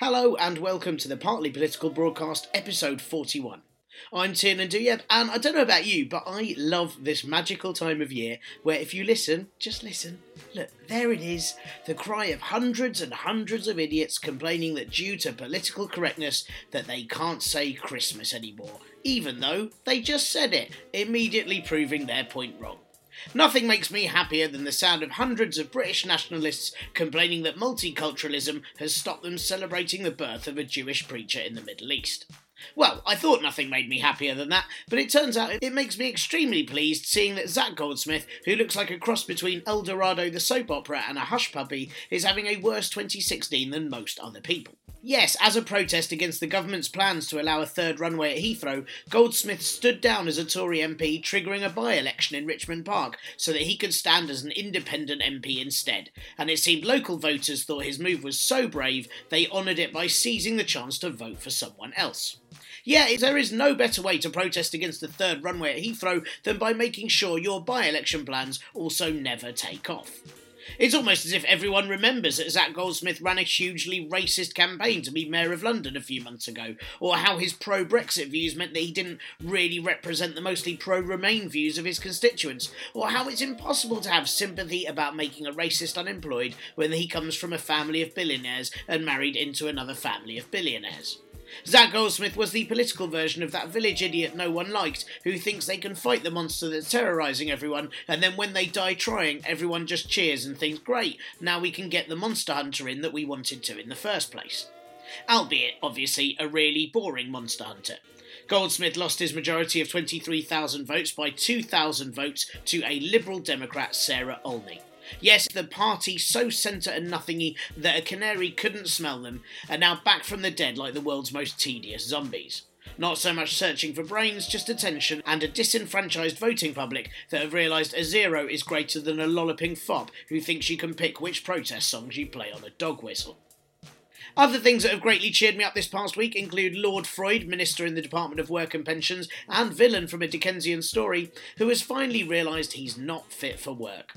Hello and welcome to the Partly Political Broadcast, episode 41. I'm Tiernan Duyeb, and I don't know about you, but I love this magical time of year where if you listen, just listen, look, there it is, the cry of hundreds and hundreds of idiots complaining that due to political correctness that they can't say Christmas anymore, even though they just said it, immediately proving their point wrong. Nothing makes me happier than the sound of hundreds of British nationalists complaining that multiculturalism has stopped them celebrating the birth of a Jewish preacher in the Middle East. Well, I thought nothing made me happier than that, but it turns out it makes me extremely pleased seeing that Zac Goldsmith, who looks like a cross between El Dorado the soap opera and a hush puppy, is having a worse 2016 than most other people. Yes, as a protest against the government's plans to allow a third runway at Heathrow, Goldsmith stood down as a Tory MP, triggering a by-election in Richmond Park so that he could stand as an independent MP instead. And it seemed local voters thought his move was so brave, they honoured it by seizing the chance to vote for someone else. Yeah, there is no better way to protest against the third runway at Heathrow than by making sure your by-election plans also never take off. It's almost as if everyone remembers that Zac Goldsmith ran a hugely racist campaign to be Mayor of London a few months ago, or how his pro-Brexit views meant that he didn't really represent the mostly pro-Remain views of his constituents, or how it's impossible to have sympathy about making a racist unemployed when he comes from a family of billionaires and married into another family of billionaires. Zac Goldsmith was the political version of that village idiot no one liked, who thinks they can fight the monster that's terrorising everyone, and then when they die trying, everyone just cheers and thinks, great, now we can get the monster hunter in that we wanted to in the first place. Albeit, obviously, a really boring monster hunter. Goldsmith lost his majority of 23,000 votes by 2,000 votes to a Liberal Democrat, Sarah Olney. Yes, the party so centre and nothingy that a canary couldn't smell them are now back from the dead like the world's most tedious zombies. Not so much searching for brains, just attention and a disenfranchised voting public that have realised a zero is greater than a lolloping fop who thinks you can pick which protest songs you play on a dog whistle. Other things that have greatly cheered me up this past week include Lord Freud, Minister in the Department of Work and Pensions, and villain from A Dickensian Story, who has finally realised he's not fit for work.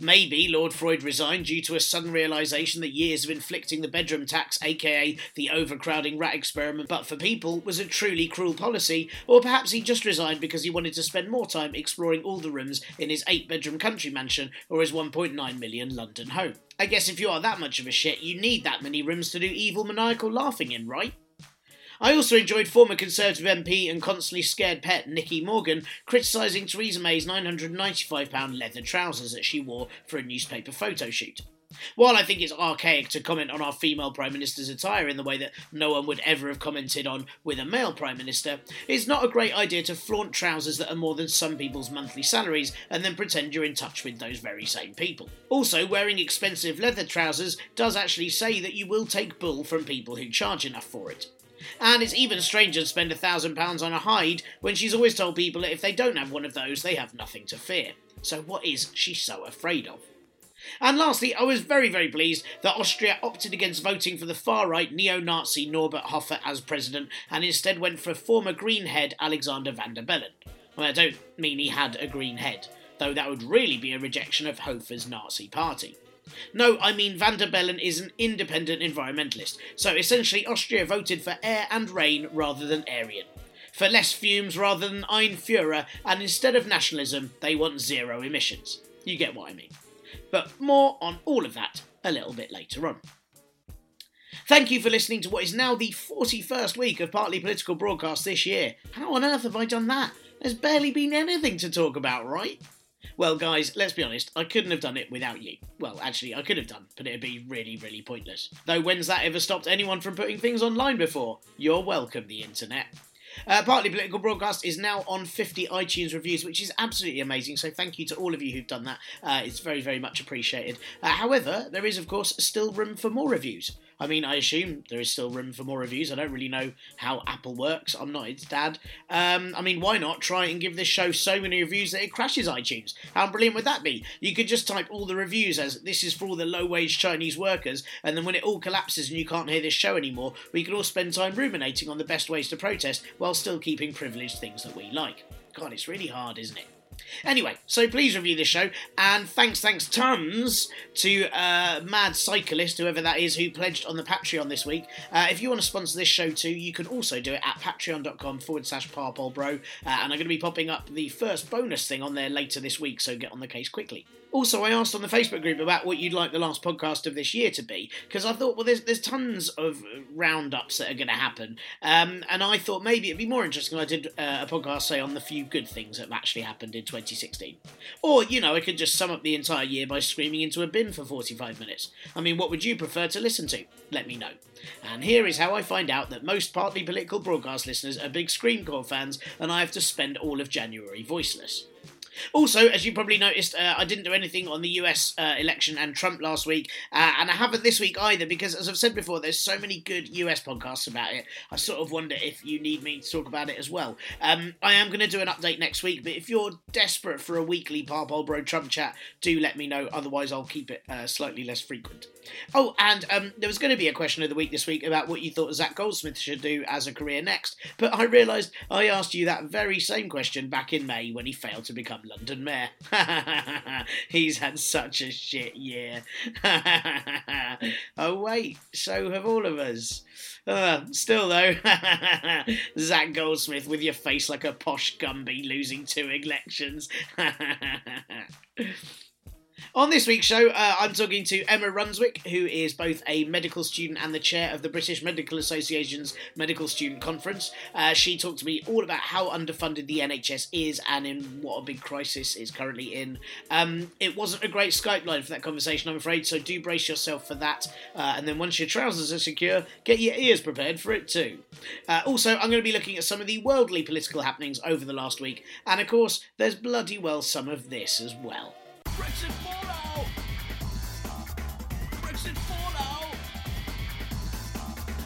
Maybe Lord Freud resigned due to a sudden realisation that years of inflicting the bedroom tax, aka the overcrowding rat experiment, but for people, was a truly cruel policy, or perhaps he just resigned because he wanted to spend more time exploring all the rooms in his 8-bedroom country mansion or his 1.9 million London home. I guess if you are that much of a shit, you need that many rooms to do evil maniacal laughing in, right? I also enjoyed former Conservative MP and constantly scared pet Nicky Morgan criticising Theresa May's £995 leather trousers that she wore for a newspaper photo shoot. While I think it's archaic to comment on our female Prime Minister's attire in the way that no one would ever have commented on with a male Prime Minister, it's not a great idea to flaunt trousers that are more than some people's monthly salaries and then pretend you're in touch with those very same people. Also, wearing expensive leather trousers does actually say that you will take bull from people who charge enough for it. And it's even stranger to spend £1,000 on a hide when she's always told people that if they don't have one of those, they have nothing to fear. So what is she so afraid of? And lastly, I was very, very pleased that Austria opted against voting for the far-right neo-Nazi Norbert Hofer as president and instead went for former green head Alexander van der Bellen. Well, I don't mean he had a green head, though that would really be a rejection of Hofer's Nazi party. No, I mean van der Bellen is an independent environmentalist, so essentially Austria voted for air and rain rather than Aryan. For less fumes rather than Ein Führer, and instead of nationalism, they want zero emissions. You get what I mean. But more on all of that a little bit later on. Thank you for listening to what is now the 41st week of Partly Political broadcast this year. How on earth have I done that? There's barely been anything to talk about, right? Well, guys, let's be honest, I couldn't have done it without you. Well, actually, I could have done, but it'd be really, really pointless. Though when's that ever stopped anyone from putting things online before? You're welcome, the internet. Partly Political broadcast is now on 50 iTunes reviews, which is absolutely amazing, so thank you to all of you who've done that. It's very, very much appreciated. However, there is, of course, still room for more reviews. I mean, I assume there is still room for more reviews. I don't really know how Apple works. I'm not its dad. I mean, why not try and give this show so many reviews that it crashes iTunes? How brilliant would that be? You could just type all the reviews as, this is for all the low-wage Chinese workers, and then when it all collapses and you can't hear this show anymore, we could all spend time ruminating on the best ways to protest while still keeping privileged things that we like. God, it's really hard, isn't it? Anyway, so please review this show, and thanks tons to Mad Cyclist, whoever that is, who pledged on the Patreon this week. If you want to sponsor this show too, you can also do it at patreon.com/parpolbro, and I'm going to be popping up the first bonus thing on there later this week, so get on the case quickly. Also, I asked on the Facebook group about what you'd like the last podcast of this year to be, because I thought, well, there's tons of roundups that are going to happen, and I thought maybe it'd be more interesting if I did a podcast, say, on the few good things that have actually happened in 2016. Or, you know, I could just sum up the entire year by screaming into a bin for 45 minutes. I mean, what would you prefer to listen to? Let me know. And here is how I find out that most Partly Political broadcast listeners are big Screamcore fans, and I have to spend all of January voiceless. Also, as you probably noticed, I didn't do anything on the US election and Trump last week, and I haven't this week either, because as I've said before, there's so many good US podcasts about it, I sort of wonder if you need me to talk about it as well. I am going to do an update next week, but if you're desperate for a weekly Parpolbro Trump chat, do let me know, otherwise I'll keep it slightly less frequent. Oh, and there was going to be a question of the week this week about what you thought Zac Goldsmith should do as a career next, but I realised I asked you that very same question back in May when he failed to become London Mayor. He's had such a shit year. Oh wait, so have all of us. Still though, Zac Goldsmith with your face like a posh Gumby losing two elections. On this week's show, I'm talking to Emma Runswick, who is both a medical student and the chair of the British Medical Association's Medical Student Conference. She talked to me all about how underfunded the NHS is and in what a big crisis it's currently in. It wasn't a great Skype line for that conversation, I'm afraid, so do brace yourself for that. And then once your trousers are secure, get your ears prepared for it too. Also, I'm going to be looking at some of the worldly political happenings over the last week. And of course, there's bloody well some of this as well. Brexit fallout! Brexit fallout!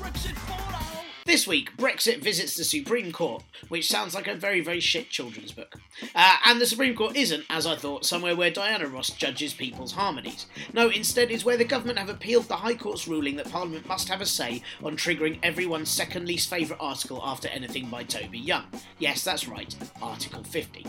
Brexit fallout! This week, Brexit visits the Supreme Court, which sounds like a very, very shit children's book. And the Supreme Court isn't, as I thought, somewhere where Diana Ross judges people's harmonies. No, instead it's where the government have appealed the High Court's ruling that Parliament must have a say on triggering everyone's second least favourite article after anything by Toby Young. Yes, that's right, Article 50.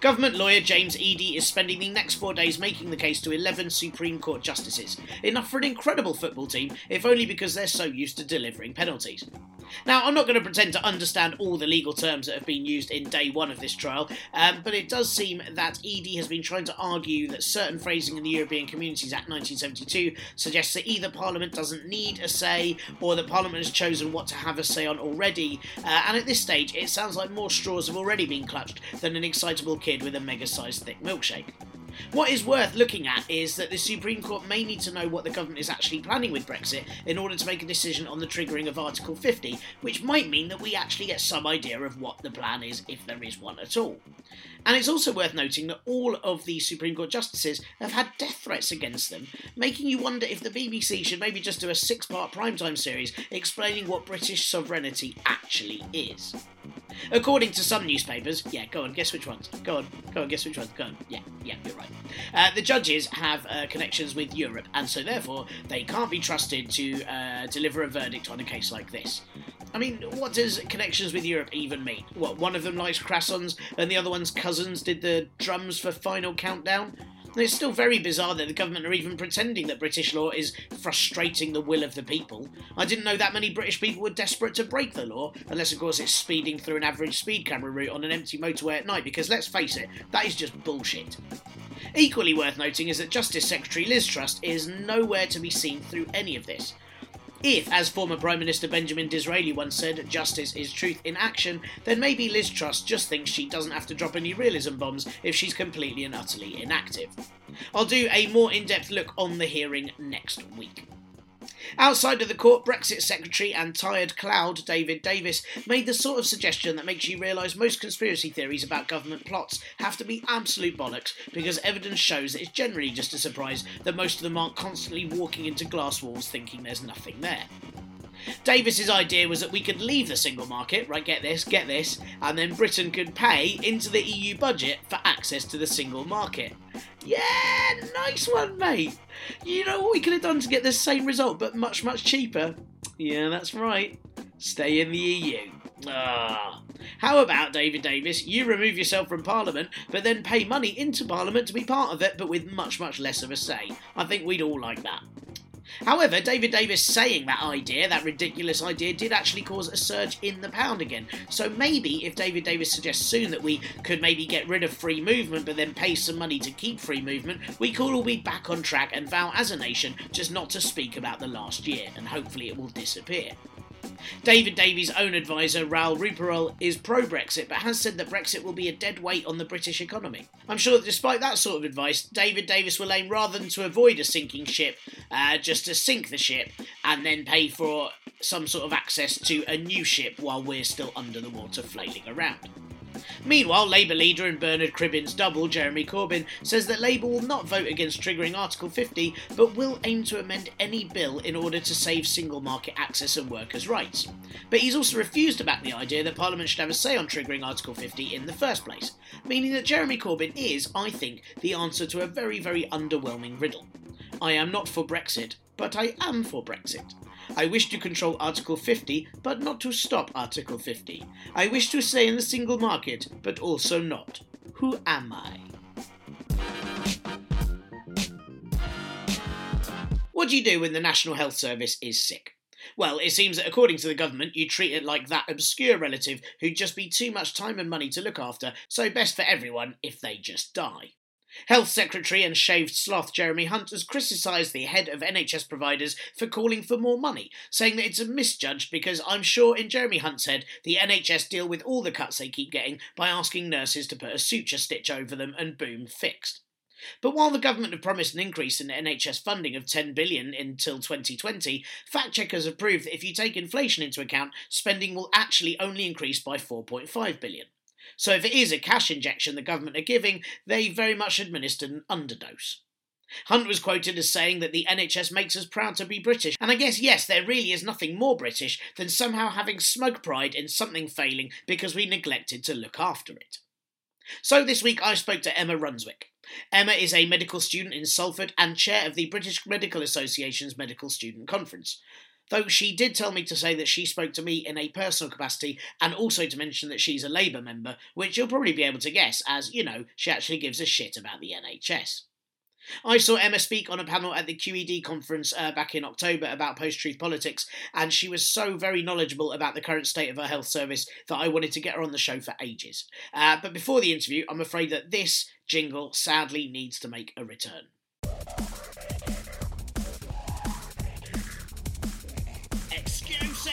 Government lawyer James Eadie is spending the next 4 days making the case to 11 Supreme Court justices, enough for an incredible football team, if only because they're so used to delivering penalties. Now, I'm not going to pretend to understand all the legal terms that have been used in day one of this trial, but it does seem that Eadie has been trying to argue that certain phrasing in the European Communities Act 1972 suggests that either Parliament doesn't need a say, or that Parliament has chosen what to have a say on already, and at this stage it sounds like more straws have already been clutched than an excitable kid with a mega-sized thick milkshake. What is worth looking at is that the Supreme Court may need to know what the government is actually planning with Brexit in order to make a decision on the triggering of Article 50, which might mean that we actually get some idea of what the plan is, if there is one at all. And it's also worth noting that all of the Supreme Court justices have had death threats against them, making you wonder if the BBC should maybe just do a 6-part primetime series explaining what British sovereignty actually is. According to some newspapers, go on, guess which ones. Yeah, you're right. The judges have connections with Europe, and so therefore they can't be trusted to deliver a verdict on a case like this. I mean, what does connections with Europe even mean? What, one of them likes croissants and the other one's cousins did the drums for Final Countdown? It's still very bizarre that the government are even pretending that British law is frustrating the will of the people. I didn't know that many British people were desperate to break the law, unless of course it's speeding through an average speed camera route on an empty motorway at night, because let's face it, that is just bullshit. Equally worth noting is that Justice Secretary Liz Truss is nowhere to be seen through any of this. If, as former Prime Minister Benjamin Disraeli once said, justice is truth in action, then maybe Liz Truss just thinks she doesn't have to drop any realism bombs if she's completely and utterly inactive. I'll do a more in-depth look on the hearing next week. Outside of the court, Brexit Secretary and tired cloud David Davis made the sort of suggestion that makes you realise most conspiracy theories about government plots have to be absolute bollocks, because evidence shows that it's generally just a surprise that most of them aren't constantly walking into glass walls thinking there's nothing there. Davis's idea was that we could leave the single market, right, get this, and then Britain could pay into the EU budget for access to the single market. Yeah, nice one, mate. You know what we could have done to get the same result, but much, much cheaper? Yeah, that's right. Stay in the EU. Ah. How about, David Davis, you remove yourself from Parliament, but then pay money into Parliament to be part of it, but with much, much less of a say. I think we'd all like that. However, David Davis saying that ridiculous idea, did actually cause a surge in the pound again. So maybe if David Davis suggests soon that we could maybe get rid of free movement but then pay some money to keep free movement, we could all be back on track and vow as a nation just not to speak about the last year, and hopefully it will disappear. David Davies' own advisor, Raoul Ruparel, is pro-Brexit, but has said that Brexit will be a dead weight on the British economy. I'm sure that despite that sort of advice, David Davis will aim, rather than to avoid a sinking ship, just to sink the ship and then pay for some sort of access to a new ship while we're still under the water flailing around. Meanwhile, Labour leader and Bernard Cribbin's double, Jeremy Corbyn, says that Labour will not vote against triggering Article 50, but will aim to amend any bill in order to save single market access and workers' rights. But he's also refused to back the idea that Parliament should have a say on triggering Article 50 in the first place, meaning that Jeremy Corbyn is, I think, the answer to a very, very underwhelming riddle. I am not for Brexit, but I am for Brexit. I wish to control Article 50, but not to stop Article 50. I wish to stay in the single market, but also not. Who am I? What do you do when the National Health Service is sick? Well, it seems that according to the government, you treat it like that obscure relative who'd just be too much time and money to look after, so best for everyone if they just die. Health Secretary and shaved sloth Jeremy Hunt has criticised the head of NHS providers for calling for more money, saying that it's misjudged because I'm sure in Jeremy Hunt's head the NHS deal with all the cuts they keep getting by asking nurses to put a suture stitch over them and boom, fixed. But while the government have promised an increase in NHS funding of £10 billion until 2020, fact-checkers have proved that if you take inflation into account, spending will actually only increase by £4.5 billion. So if it is a cash injection the government are giving, they very much administered an underdose. Hunt was quoted as saying that the NHS makes us proud to be British, and I guess, yes, there really is nothing more British than somehow having smug pride in something failing because we neglected to look after it. So this week I spoke to Emma Runswick. Emma is a medical student in Salford and chair of the British Medical Association's Medical Student Conference. Though she did tell me to say that she spoke to me in a personal capacity and also to mention that she's a Labour member, which you'll probably be able to guess as, you know, she actually gives a shit about the NHS. I saw Emma speak on a panel at the QED conference back in October about post-truth politics, and she was so very knowledgeable about the current state of her health service that I wanted to get her on the show for ages. But before the interview, I'm afraid that this jingle sadly needs to make a return.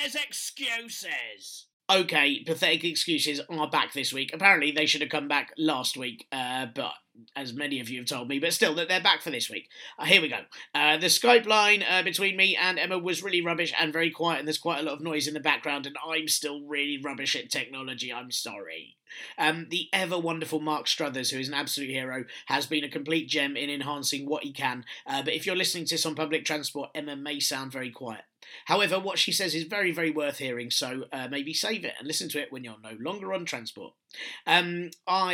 Excuses. Okay, pathetic excuses are back this week. Apparently they should have come back last week, but as many of you have told me, but still that they're back for this week. Here we go. The Skype line between me and Emma was really rubbish and very quiet, and there's quite a lot of noise in the background, and I'm still really rubbish at technology. I'm sorry. The ever wonderful Mark Struthers, who is an absolute hero, has been a complete gem in enhancing what he can, but if you're listening to this on public transport, Emma may sound very quiet. However, what she says is very, very worth hearing, so maybe save it and listen to it when you're no longer on transport. I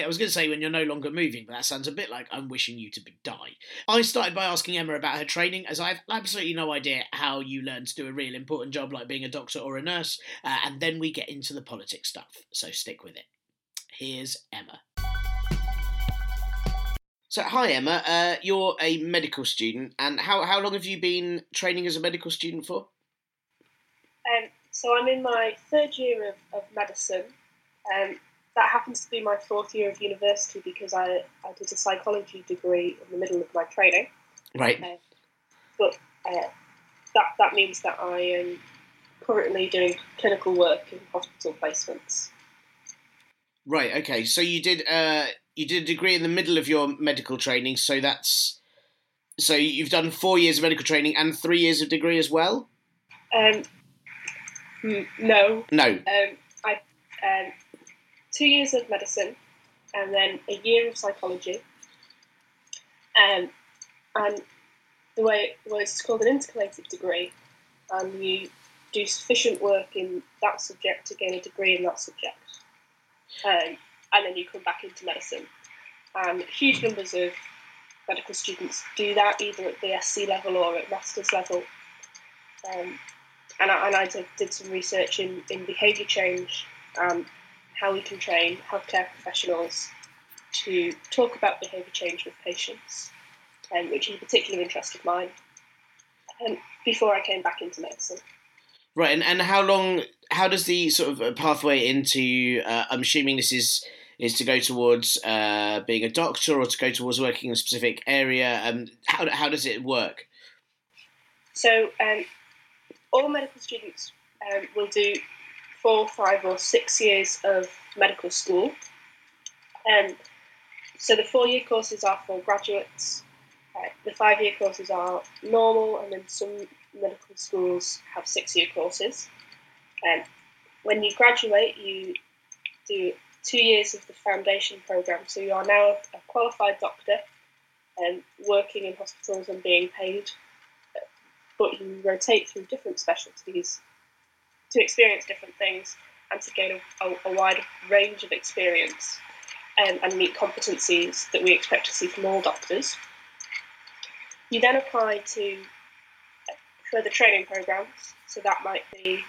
was going to say when you're no longer moving, but that sounds a bit like I'm wishing you to die. I started by asking Emma about her training, as I have absolutely no idea how you learn to do a real important job like being a doctor or a nurse, and then we get into the politics stuff, so stick with it. Here's Emma. So, hi Emma, you're a medical student, and how long have you been training as a medical student for? So I'm in my third year of medicine. That happens to be my fourth year of university because I did a psychology degree in the middle of my training. Right. But that means that I am currently doing clinical work in hospital placements. Right, okay, so you did a degree in the middle of your medical training, so you've done 4 years of medical training and 3 years of degree as well? No. No. I 2 years of medicine and then a year of psychology. And the way it was called an intercalated degree, and you do sufficient work in that subject to gain a degree in that subject. And then you come back into medicine. Huge numbers of medical students do that, either at the SC level or at master's level. And I did some research in behaviour change, how we can train healthcare professionals to talk about behaviour change with patients, which is a particular interest of mine, before I came back into medicine. Right, and how does the sort of pathway into, I'm assuming this is to go towards being a doctor or to go towards working in a specific area, how does it work? So all medical students will do 4, 5 or 6 years of medical school. So the 4-year courses are for graduates, the 5-year courses are normal, and then some medical schools have 6-year courses. When you graduate, you do 2 years of the foundation programme, so you are now a qualified doctor and working in hospitals and being paid, but you rotate through different specialties to experience different things and to gain a wider range of experience and meet competencies that we expect to see from all doctors. You then apply to further training programmes, so that might be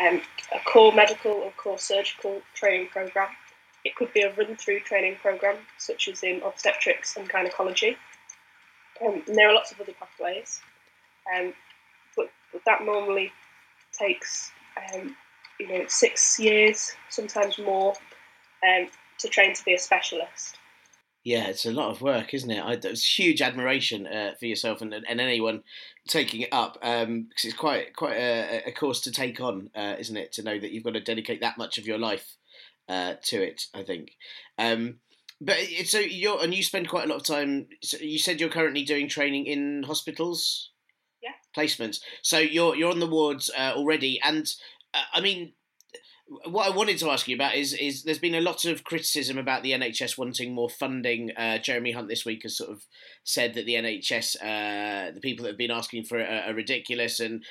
a core medical or core surgical training programme. It could be a run-through training programme, such as in obstetrics and gynaecology. And there are lots of other pathways, but that normally takes 6 years, sometimes more, to train to be a specialist. Yeah, it's a lot of work, isn't it? There's huge admiration for yourself and anyone taking it up, because it's quite a course to take on, isn't it? To know that you've got to dedicate that much of your life to it, I think. But you spend quite a lot of time. So you said you're currently doing training in hospitals, yeah, placements. So you're on the wards already, and I mean, what I wanted to ask you about is there's been a lot of criticism about the NHS wanting more funding. Jeremy Hunt this week has sort of said that the NHS, the people that have been asking for it are ridiculous, and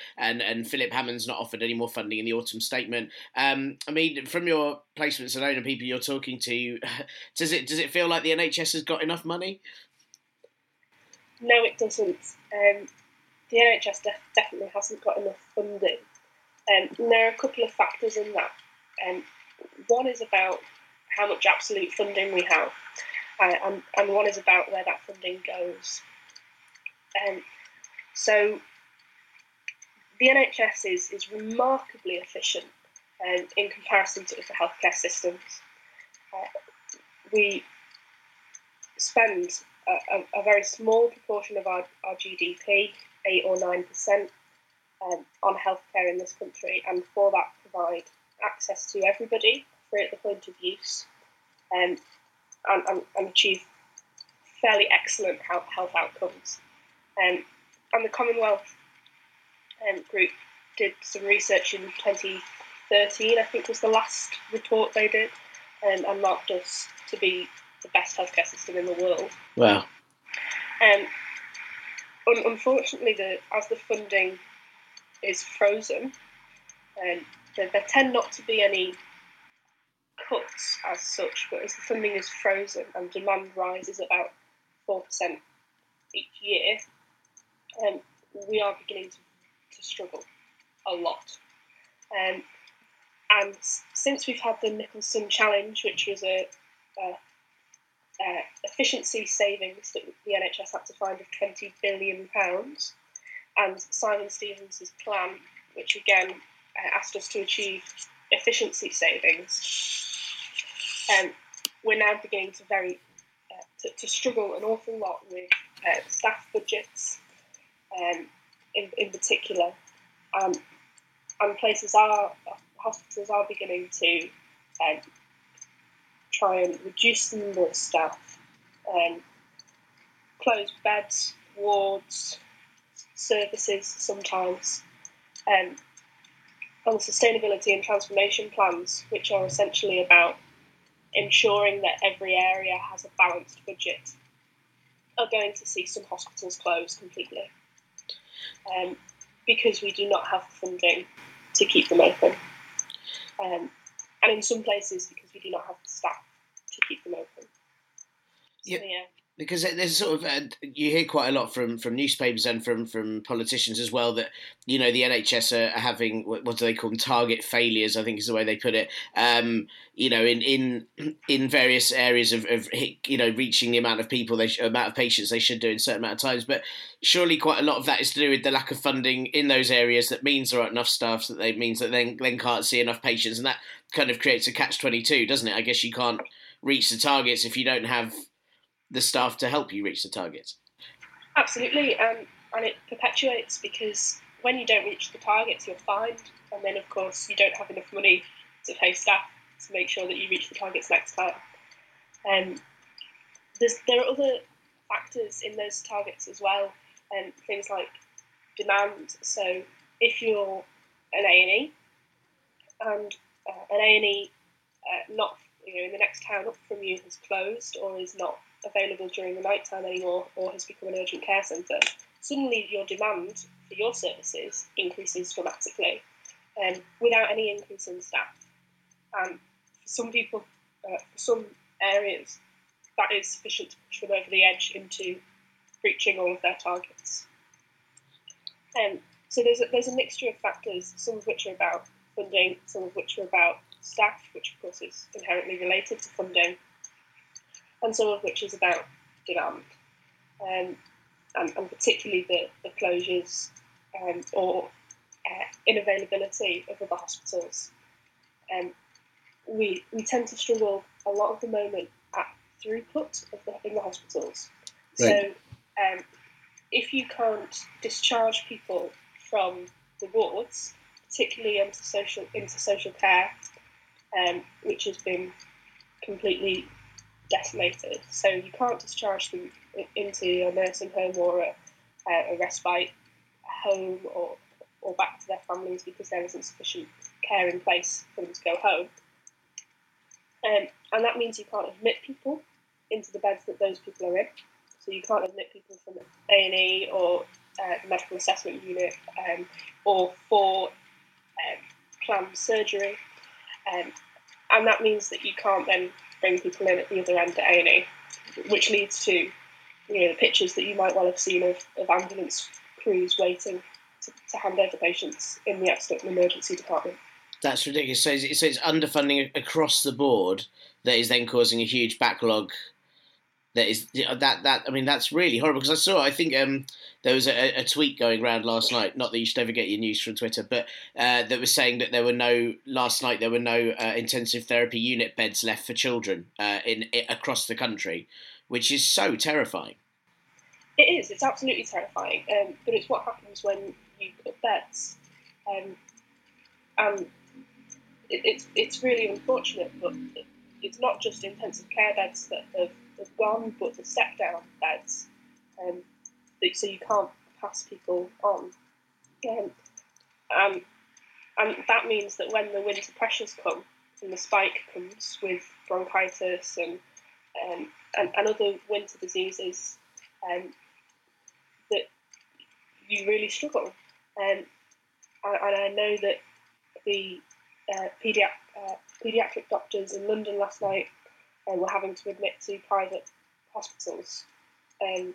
Philip Hammond's not offered any more funding in the autumn statement. I mean, from your placements alone and people you're talking to, does it feel like the NHS has got enough money? No, it doesn't. The NHS definitely hasn't got enough funding. And there are a couple of factors in that. One is about how much absolute funding we have, and one is about where that funding goes. So the NHS is remarkably efficient in comparison to other healthcare systems. We spend a very small proportion of our GDP, 8 or 9%, on healthcare in this country, and for that provide access to everybody free at the point of use, and achieve fairly excellent health outcomes. And the Commonwealth Group did some research in 2013, I think was the last report they did, and marked us to be the best healthcare system in the world. Wow. Unfortunately, as the funding is frozen, and there tend not to be any cuts as such, but as the funding is frozen and demand rises about 4% each year, we are beginning to struggle a lot. And since we've had the Nicholson Challenge, which was a efficiency savings that the NHS had to find of £20 billion, and Simon Stevens' plan, which again asked us to achieve efficiency savings, we're now beginning to very struggle an awful lot with staff budgets, in particular, and hospitals are beginning to try and reduce the number of staff, close beds, wards, services sometimes, on sustainability and transformation plans, which are essentially about ensuring that every area has a balanced budget, are going to see some hospitals close completely, because we do not have the funding to keep them open. And in some places, because we do not have the staff to keep them open. So, yeah. Because there's sort of, you hear quite a lot from newspapers and from politicians as well that, you know, the NHS are having, what do they call them, target failures, I think is the way they put it, you know, in various areas of, you know, reaching the amount of people, amount of patients they should do in a certain amount of times. But surely quite a lot of that is to do with the lack of funding in those areas that means there aren't enough staff, that they means that then can't see enough patients. And that kind of creates a catch-22, doesn't it? I guess you can't reach the targets if you don't have the staff to help you reach the targets. Absolutely, and it perpetuates, because when you don't reach the targets, you're fined, and then of course you don't have enough money to pay staff to make sure that you reach the targets next time. There are other factors in those targets as well, things like demand. So if you're an A&E, and an A&E not, you know, in the next town up from you has closed or is not available during the night time anymore, or has become an urgent care centre, suddenly your demand for your services increases dramatically, without any increase in staff. And for some people, for some areas, that is sufficient to push them over the edge into reaching all of their targets. So there's a mixture of factors, some of which are about funding, some of which are about staff, which of course is inherently related to funding, and some of which is about demand, and particularly the closures, or inavailability of other hospitals. We tend to struggle a lot at the moment at throughput in the hospitals. Right. So if you can't discharge people from the wards, particularly into social care, which has been completely decimated. So you can't discharge them into a nursing home or a respite home or back to their families, because there isn't sufficient care in place for them to go home. And that means you can't admit people into the beds that those people are in. So you can't admit people from A&E or the medical assessment unit, or for planned surgery. And that means that you can't then bring people in at the other end at A&E, which leads to, you know, the pictures that you might well have seen of ambulance crews waiting to hand over patients in the absolute emergency department. That's ridiculous. So it's underfunding across the board that is then causing a huge backlog. That's really horrible, because I think there was a tweet going around last night, not that you should ever get your news from Twitter, but that was saying that there were no intensive therapy unit beds left for children across the country, which is so terrifying. It is, it's absolutely terrifying, but it's what happens when you cut beds, and it's really unfortunate, but it's not just intensive care beds that have gone, but the step down beds, so you can't pass people on, and that means that when the winter pressures come and the spike comes with bronchitis and other winter diseases, that you really struggle, And I know that the paediatric doctors in London last night were having to admit to private hospitals, and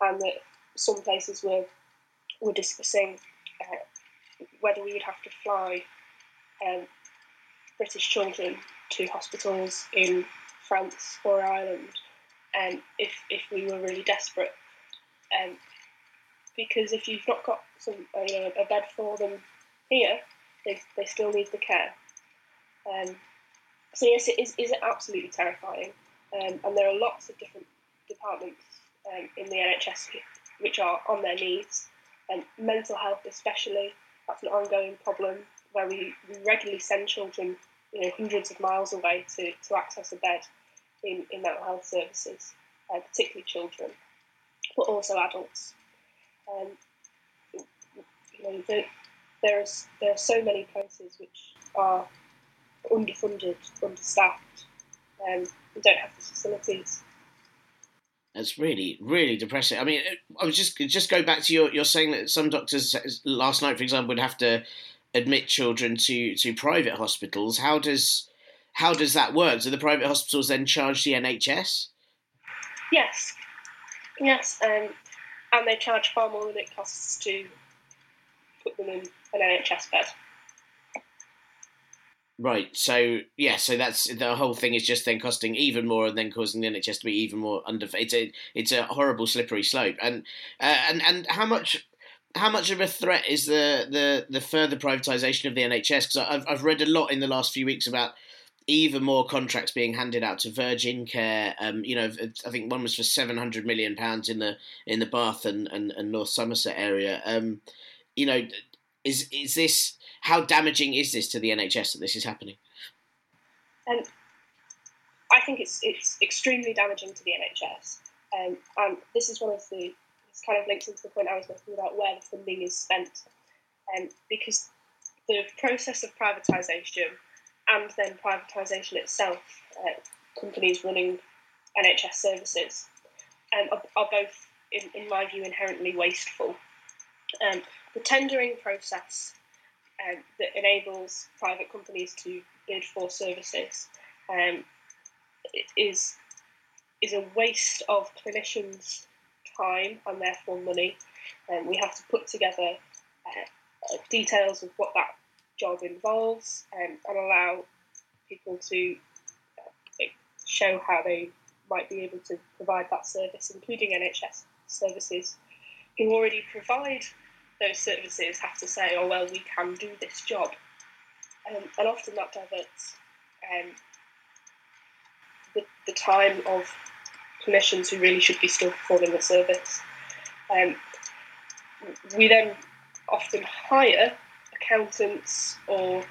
that some places were discussing whether we would have to fly British children to hospitals in France or Ireland, if we were really desperate, because if you've not got a bed for them here, they still need the care. So yes, it is absolutely terrifying, and there are lots of different departments in the NHS which are on their knees, and mental health especially. That's an ongoing problem where we regularly send children, hundreds of miles away to access a bed in mental health services, particularly children, but also adults. There are so many places which are underfunded, understaffed, and don't have the facilities. That's really, really depressing. I mean, I was just go back to you're saying that some doctors last night, for example, would have to admit children to private hospitals. How does that work? Do the private hospitals then charge the NHS? Yes, and they charge far more than it costs to put them in an NHS bed. Right, so that's the whole thing, is just then costing even more and then causing the NHS to be even more it's a horrible slippery slope. And how much of a threat is the further privatisation of the NHS? Because I've read a lot in the last few weeks about even more contracts being handed out to Virgin Care. I think one was for £700 million in the Bath and North Somerset area. Is this, how damaging is this to the NHS that this is happening? I think it's extremely damaging to the NHS, and this is this kind of links into the point I was making about where the funding is spent, because the process of privatisation and then privatisation itself, companies running NHS services, are both, in my view, inherently wasteful. The tendering process that enables private companies to bid for services is a waste of clinicians' time and therefore money. We have to put together details of what that job involves, and allow people to show how they might be able to provide that service, including NHS services who already provide those services have to say, oh, well, we can do this job. And often that diverts the time of clinicians who really should be still performing the service. We then often hire accountants or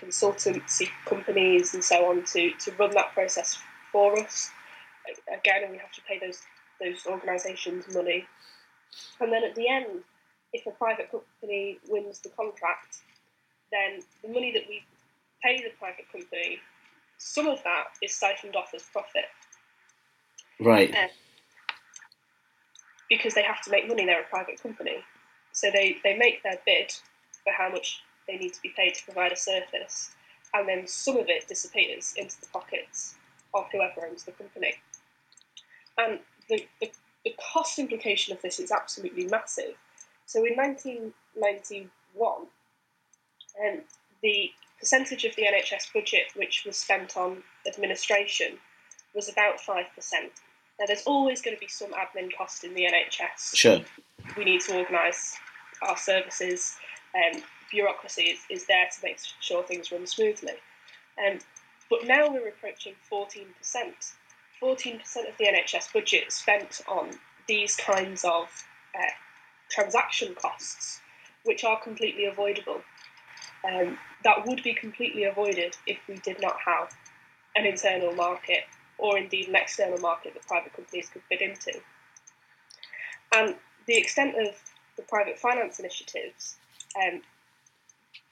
consultancy companies and so on to run that process for us. Again, we have to pay those organisations money. And then at the end, if a private company wins the contract, then the money that we pay the private company, some of that is siphoned off as profit. Right. Because they have to make money, they're a private company. So they make their bid for how much they need to be paid to provide a service, and then some of it disappears into the pockets of whoever owns the company. And the cost implication of this is absolutely massive. So in 1991, the percentage of the NHS budget which was spent on administration was about 5%. Now, there's always going to be some admin cost in the NHS. Sure. We need to organise our services. Bureaucracy is there to make sure things run smoothly. But now we're approaching 14%. 14% of the NHS budget spent on these kinds of transaction costs, which are completely avoidable. That would be completely avoided if we did not have an internal market, or indeed an external market that private companies could bid into. And the extent of the private finance initiatives,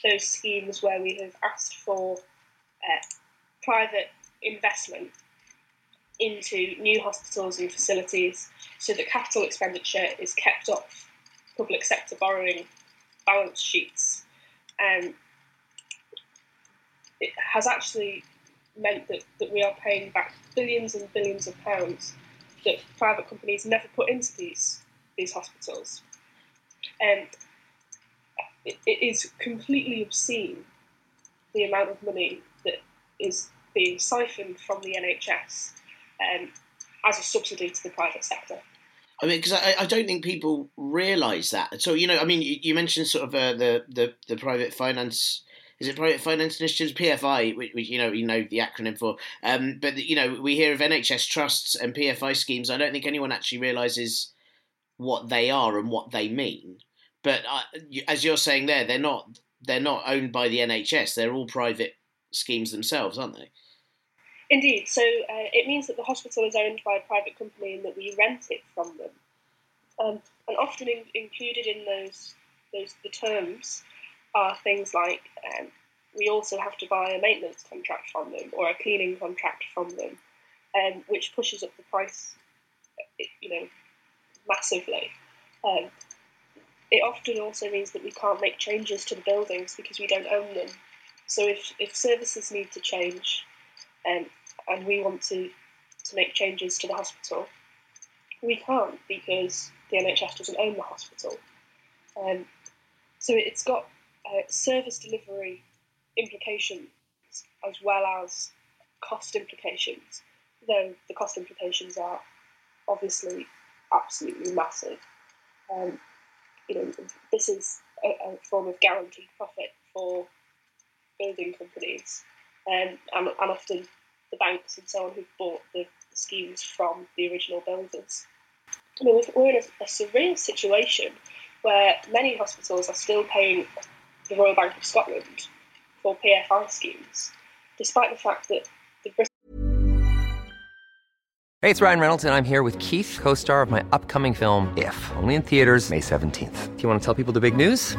those schemes where we have asked for private investment into new hospitals and facilities so that capital expenditure is kept off public sector borrowing balance sheets it has actually meant that we are paying back billions and billions of pounds that private companies never put into these hospitals. And it is completely obscene, the amount of money that is being siphoned from the NHS as a subsidy to the private sector. I mean, because I don't think people realise that. So, you know, I mean, you mentioned sort of the private finance... Is it private finance initiatives? PFI, which you know the acronym for. But you know, we hear of NHS trusts and PFI schemes. I don't think anyone actually realises what they are and what they mean. But as you're saying, there, they're not owned by the NHS. They're all private schemes themselves, aren't they? Indeed. So it means that the hospital is owned by a private company and that we rent it from them. And often included in the terms are things like we also have to buy a maintenance contract from them or a cleaning contract from them, which pushes up the price, you know, massively. It often also means that we can't make changes to the buildings because we don't own them. So if services need to change and we want to make changes to the hospital, we can't because the NHS doesn't own the hospital. So it's got service delivery implications as well as cost implications, though the cost implications are obviously absolutely massive. You know, this is a form of guaranteed profit for building companies and often the banks and so on who've bought the schemes from the original builders. I mean, we're in a surreal situation where many hospitals are still paying the Royal Bank of Scotland for PFI schemes, despite the fact that the British... Hey, it's Ryan Reynolds, and I'm here with Keith, co-star of my upcoming film, If, only in theaters May 17th. Do you want to tell people the big news?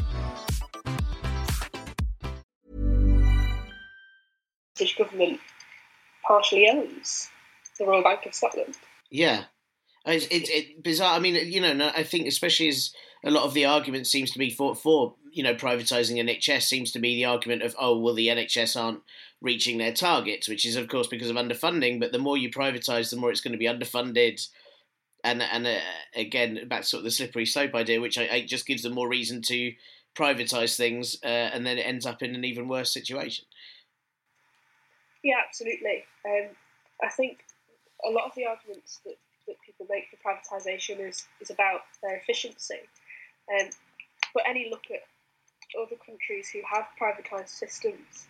Government partially owns the Royal Bank of Scotland. Yeah. It's bizarre. I mean, you know, I think especially as a lot of the argument seems to be for you know, privatising NHS seems to be the argument of, oh, well, the NHS aren't reaching their targets, which is, of course, because of underfunding. But the more you privatise, the more it's going to be underfunded. And again, back to sort of the slippery slope idea, which I just gives them more reason to privatise things and then it ends up in an even worse situation. Yeah, absolutely. I think a lot of the arguments that people make for privatisation is about their efficiency. But any look at other countries who have privatised systems,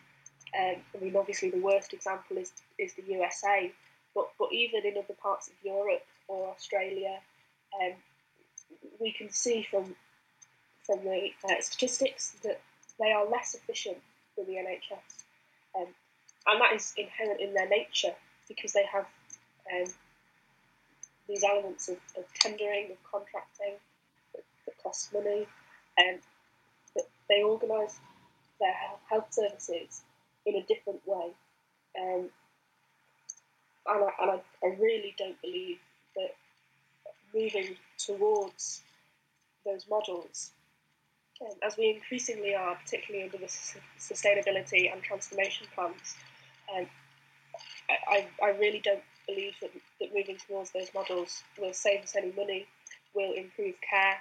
I mean, obviously the worst example is the USA, but even in other parts of Europe or Australia, we can see from the statistics that they are less efficient than the NHS. And that is inherent in their nature because they have these elements of tendering, of contracting, that costs money. But they organise their health services in a different way. And I really don't believe that moving towards those models, as we increasingly are, particularly under the sustainability and transformation plans, I really don't believe that moving towards those models will save us any money, will improve care,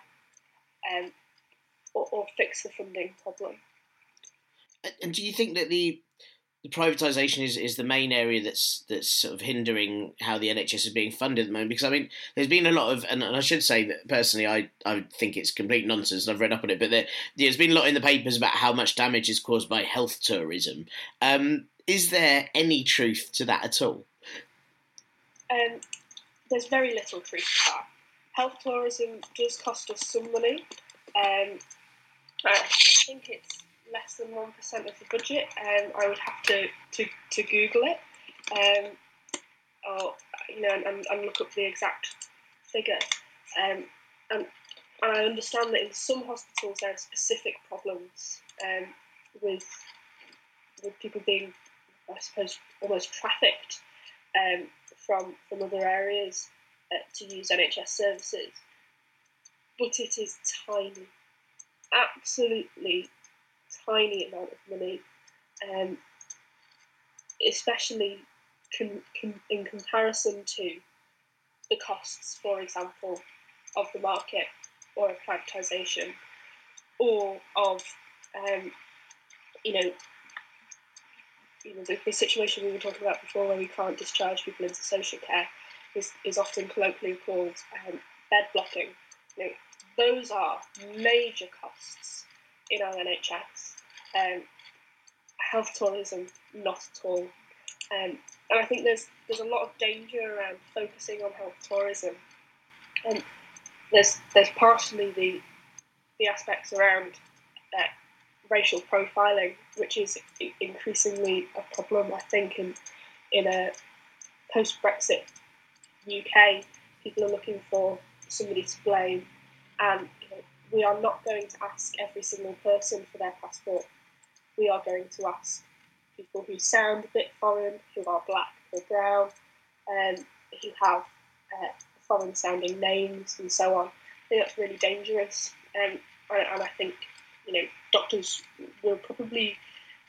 or fix the funding problem. And do you think that the privatisation is the main area that's sort of hindering how the NHS is being funded at the moment? Because, I mean, there's been a lot of, and I should say that personally I think it's complete nonsense and I've read up on it, but there's been a lot in the papers about how much damage is caused by health tourism. Is there any truth to that at all? There's very little truth to that. Health tourism does cost us some money. I think it's less than 1% of the budget, and I would have to Google it, and look up the exact figure. And I understand that in some hospitals there are specific problems with people being, I suppose, almost trafficked from other areas to use NHS services, but it is tiny, absolutely tiny amount of money, especially in comparison to the costs, for example, of the market or of privatisation, or of the situation we were talking about before, where we can't discharge people into social care, is often colloquially called bed blocking. Those are major costs in our NHS. Health tourism, not at all. And I think there's a lot of danger around focusing on health tourism. And there's partially the aspects around racial profiling, which is increasingly a problem, I think, in a post-Brexit UK. People are looking for somebody to blame, and we are not going to ask every single person for their passport. We are going to ask people who sound a bit foreign, who are black or brown, who have foreign-sounding names and so on. I think that's really dangerous, and I think doctors will probably,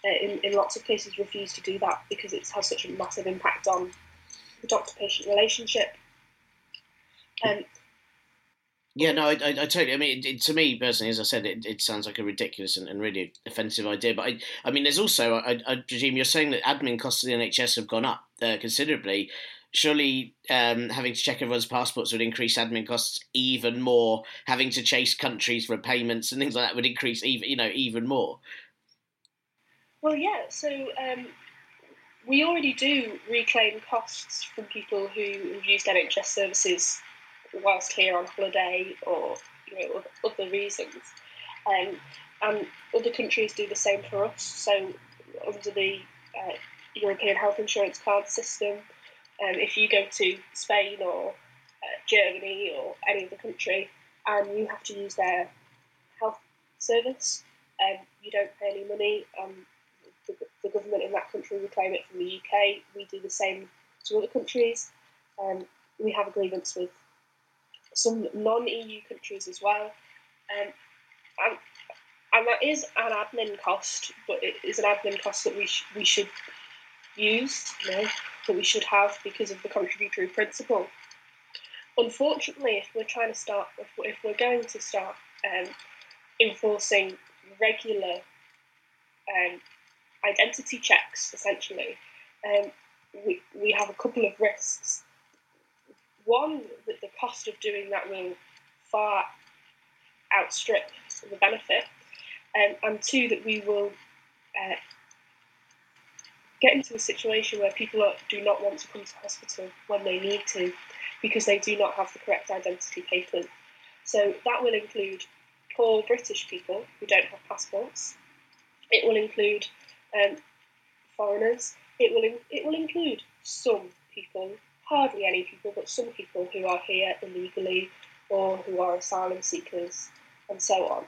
in lots of cases, refuse to do that because it has such a massive impact on the doctor-patient relationship. Yeah, no, I totally. I mean, it, to me personally, as I said, it sounds like a ridiculous and really offensive idea. But I mean, there's also, I presume you're saying that admin costs of the NHS have gone up considerably. Surely, having to check everyone's passports would increase admin costs even more. Having to chase countries for payments and things like that would increase even more. Well, yeah. So we already do reclaim costs from people who have used NHS services whilst here on holiday or other reasons, and other countries do the same for us. So under the European health insurance card system, if you go to Spain or Germany or any other country and you have to use their health service, you don't pay any money. The government in that country will claim it from the UK. We do the same to other countries. We have agreements with some non-EU countries as well, and that is an admin cost, but it is an admin cost that we should use, that we should have because of the contributory principle. Unfortunately, if we're going to start enforcing regular identity checks, essentially, we have a couple of risks. One, that the cost of doing that will far outstrip the benefit, and two, that we will get into a situation where people do not want to come to hospital when they need to because they do not have the correct identity papers. So that will include poor British people who don't have passports. It will include foreigners. It will include some people, hardly any people, but some people who are here illegally or who are asylum seekers and so on.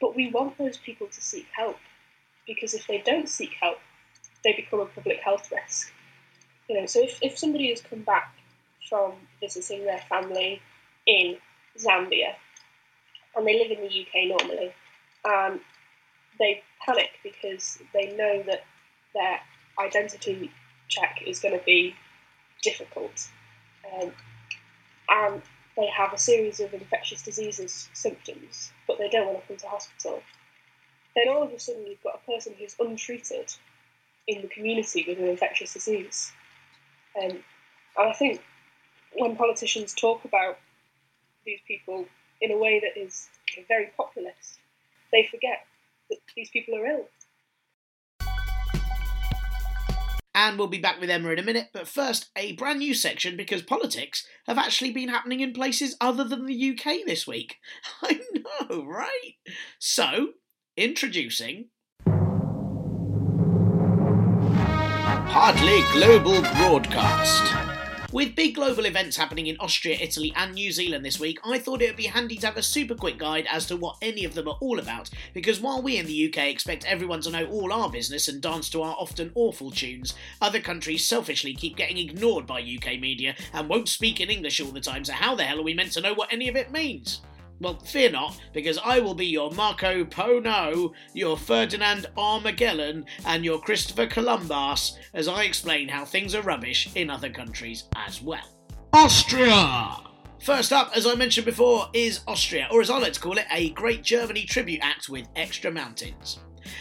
But we want those people to seek help because if they don't seek help, they become a public health risk. You know, so if somebody has come back from visiting their family in Zambia and they live in the UK normally, they panic because they know that their identity check is going to be difficult, and they have a series of infectious diseases symptoms, but they don't want to come to hospital. Then all of a sudden you've got a person who's untreated in the community with an infectious disease. And I think when politicians talk about these people in a way that is very populist, they forget that these people are ill. And we'll be back with Emma in a minute, but first, a brand new section, because politics have actually been happening in places other than the UK this week. I know, right? So, introducing... Hardly Global Broadcast. With big global events happening in Austria, Italy and New Zealand this week, I thought it would be handy to have a super quick guide as to what any of them are all about, because while we in the UK expect everyone to know all our business and dance to our often awful tunes, other countries selfishly keep getting ignored by UK media and won't speak in English all the time, so how the hell are we meant to know what any of it means? Well, fear not, because I will be your Marco Polo, your Ferdinand Armageddon, and your Christopher Columbus, as I explain how things are rubbish in other countries as well. Austria! First up, as I mentioned before, is Austria, or as I like to call it, a Great Germany tribute act with extra mountains.